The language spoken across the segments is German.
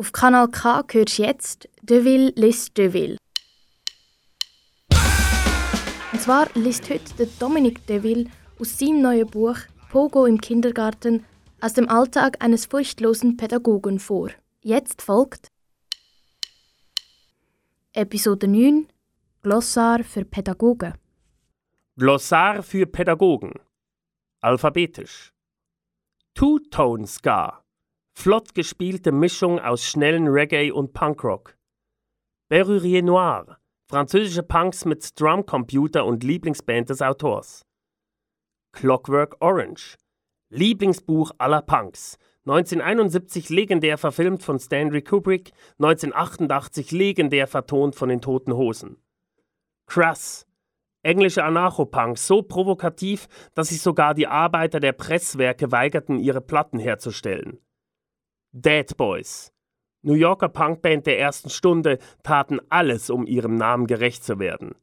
Auf Kanal K hörst du jetzt Deville liest Deville. Und zwar liest heute Dominic Deville aus seinem neuen Buch «Pogo im Kindergarten» aus dem Alltag eines furchtlosen Pädagogen vor. Jetzt folgt Episode 9 «Glossar für Pädagogen». Glossar für Pädagogen. Alphabetisch. Two-Tone-Ska. Flott gespielte Mischung aus schnellen Reggae und Punkrock. Berurier Noir. Französische Punks mit Drumcomputer und Lieblingsband des Autors. Clockwork Orange. Lieblingsbuch aller Punks. 1971 legendär verfilmt von Stanley Kubrick, 1988 legendär vertont von den Toten Hosen. Crass. Englische Anarcho-Punks, so provokativ, dass sich sogar die Arbeiter der Presswerke weigerten, ihre Platten herzustellen. Dead Boys. New Yorker Punkband der ersten Stunde, taten alles, um ihrem Namen gerecht zu werden.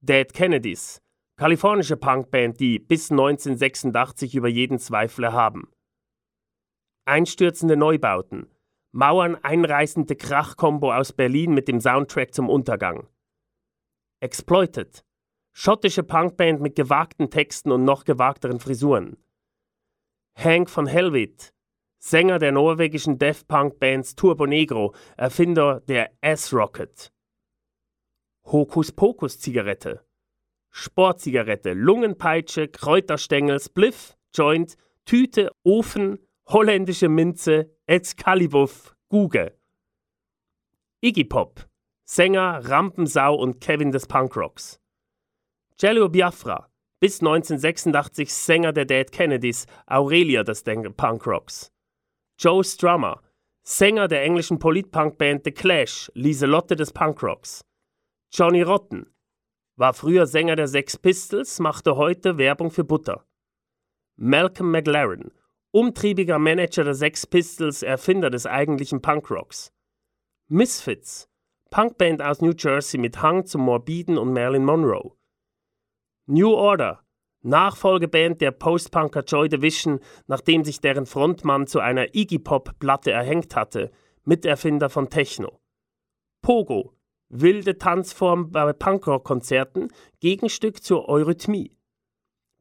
Dead Kennedys. Kalifornische Punkband, die bis 1986 über jeden Zweifel erhaben. Einstürzende Neubauten. Mauern einreißende Krachkombo aus Berlin mit dem Soundtrack zum Untergang. Exploited. Schottische Punkband mit gewagten Texten und noch gewagteren Frisuren. Hank von Helvete. Sänger der norwegischen Death-Punk-Bands Turbo Negro, Erfinder der Ass Rocket. Hokus-Pokus-Zigarette. Sportzigarette, Lungenpeitsche, Kräuterstängel, Spliff, Joint, Tüte, Ofen, holländische Minze, Excalibuff, Guge. Iggy Pop, Sänger, Rampensau und Kevin des Punkrocks. Jello Biafra, bis 1986 Sänger der Dead Kennedys, Aurelia des Punkrocks. Joe Strummer, Sänger der englischen Polit-Punk-Band The Clash, Lieselotte des Punkrocks. Johnny Rotten, war früher Sänger der Sex Pistols, machte heute Werbung für Butter. Malcolm McLaren, umtriebiger Manager der Sex Pistols, Erfinder des eigentlichen Punkrocks. Misfits, Punkband aus New Jersey mit Hang zum Morbiden und Marilyn Monroe. New Order, Nachfolgeband der Post-Punker Joy Division, nachdem sich deren Frontmann zu einer Iggy-Pop-Platte erhängt hatte, Miterfinder von Techno. Pogo, wilde Tanzform bei Punkrock-Konzerten, Gegenstück zur Eurythmie.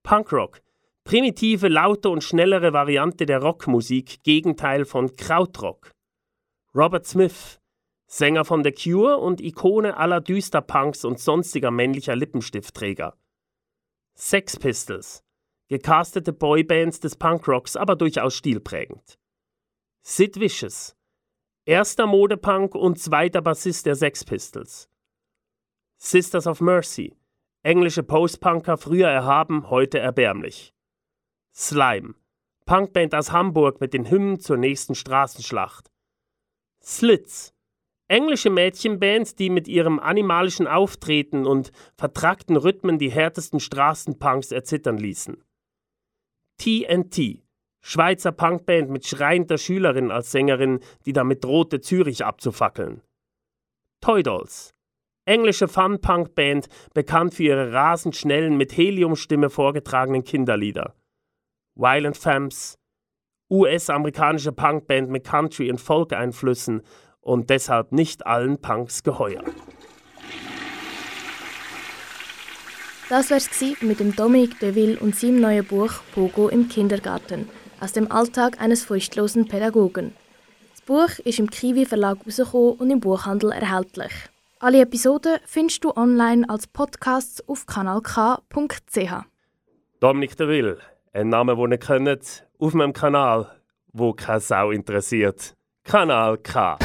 Punkrock, primitive, laute und schnellere Variante der Rockmusik, Gegenteil von Krautrock. Robert Smith, Sänger von The Cure und Ikone aller Düsterpunks und sonstiger männlicher Lippenstiftträger. Sex Pistols, gecastete Boybands des Punkrocks, aber durchaus stilprägend. Sid Vicious, erster Modepunk und zweiter Bassist der Sex Pistols. Sisters of Mercy, englische Postpunker, früher erhaben, heute erbärmlich. Slime, Punkband aus Hamburg mit den Hymnen zur nächsten Straßenschlacht. Slits, englische Mädchenbands, die mit ihrem animalischen Auftreten und vertrackten Rhythmen die härtesten Straßenpunks erzittern ließen. TNT, Schweizer Punkband mit schreiender Schülerin als Sängerin, die damit drohte, Zürich abzufackeln. Toy Dolls, englische Fun-Punk-Band, bekannt für ihre rasend schnellen, mit Heliumstimme vorgetragenen Kinderlieder. Violent Femmes, US-amerikanische Punkband mit Country- und Folk-Einflüssen, und deshalb nicht allen Punks geheuer. Das war's mit dem Dominic Deville und seinem neuen Buch «Pogo im Kindergarten» aus dem Alltag eines furchtlosen Pädagogen. Das Buch ist im Kiwi Verlag rausgekommen und im Buchhandel erhältlich. Alle Episoden findest du online als Podcasts auf kanalk.ch. Dominic Deville, ein Name, den ihr kennt, auf meinem Kanal, wo keine Sau interessiert. Kanal K.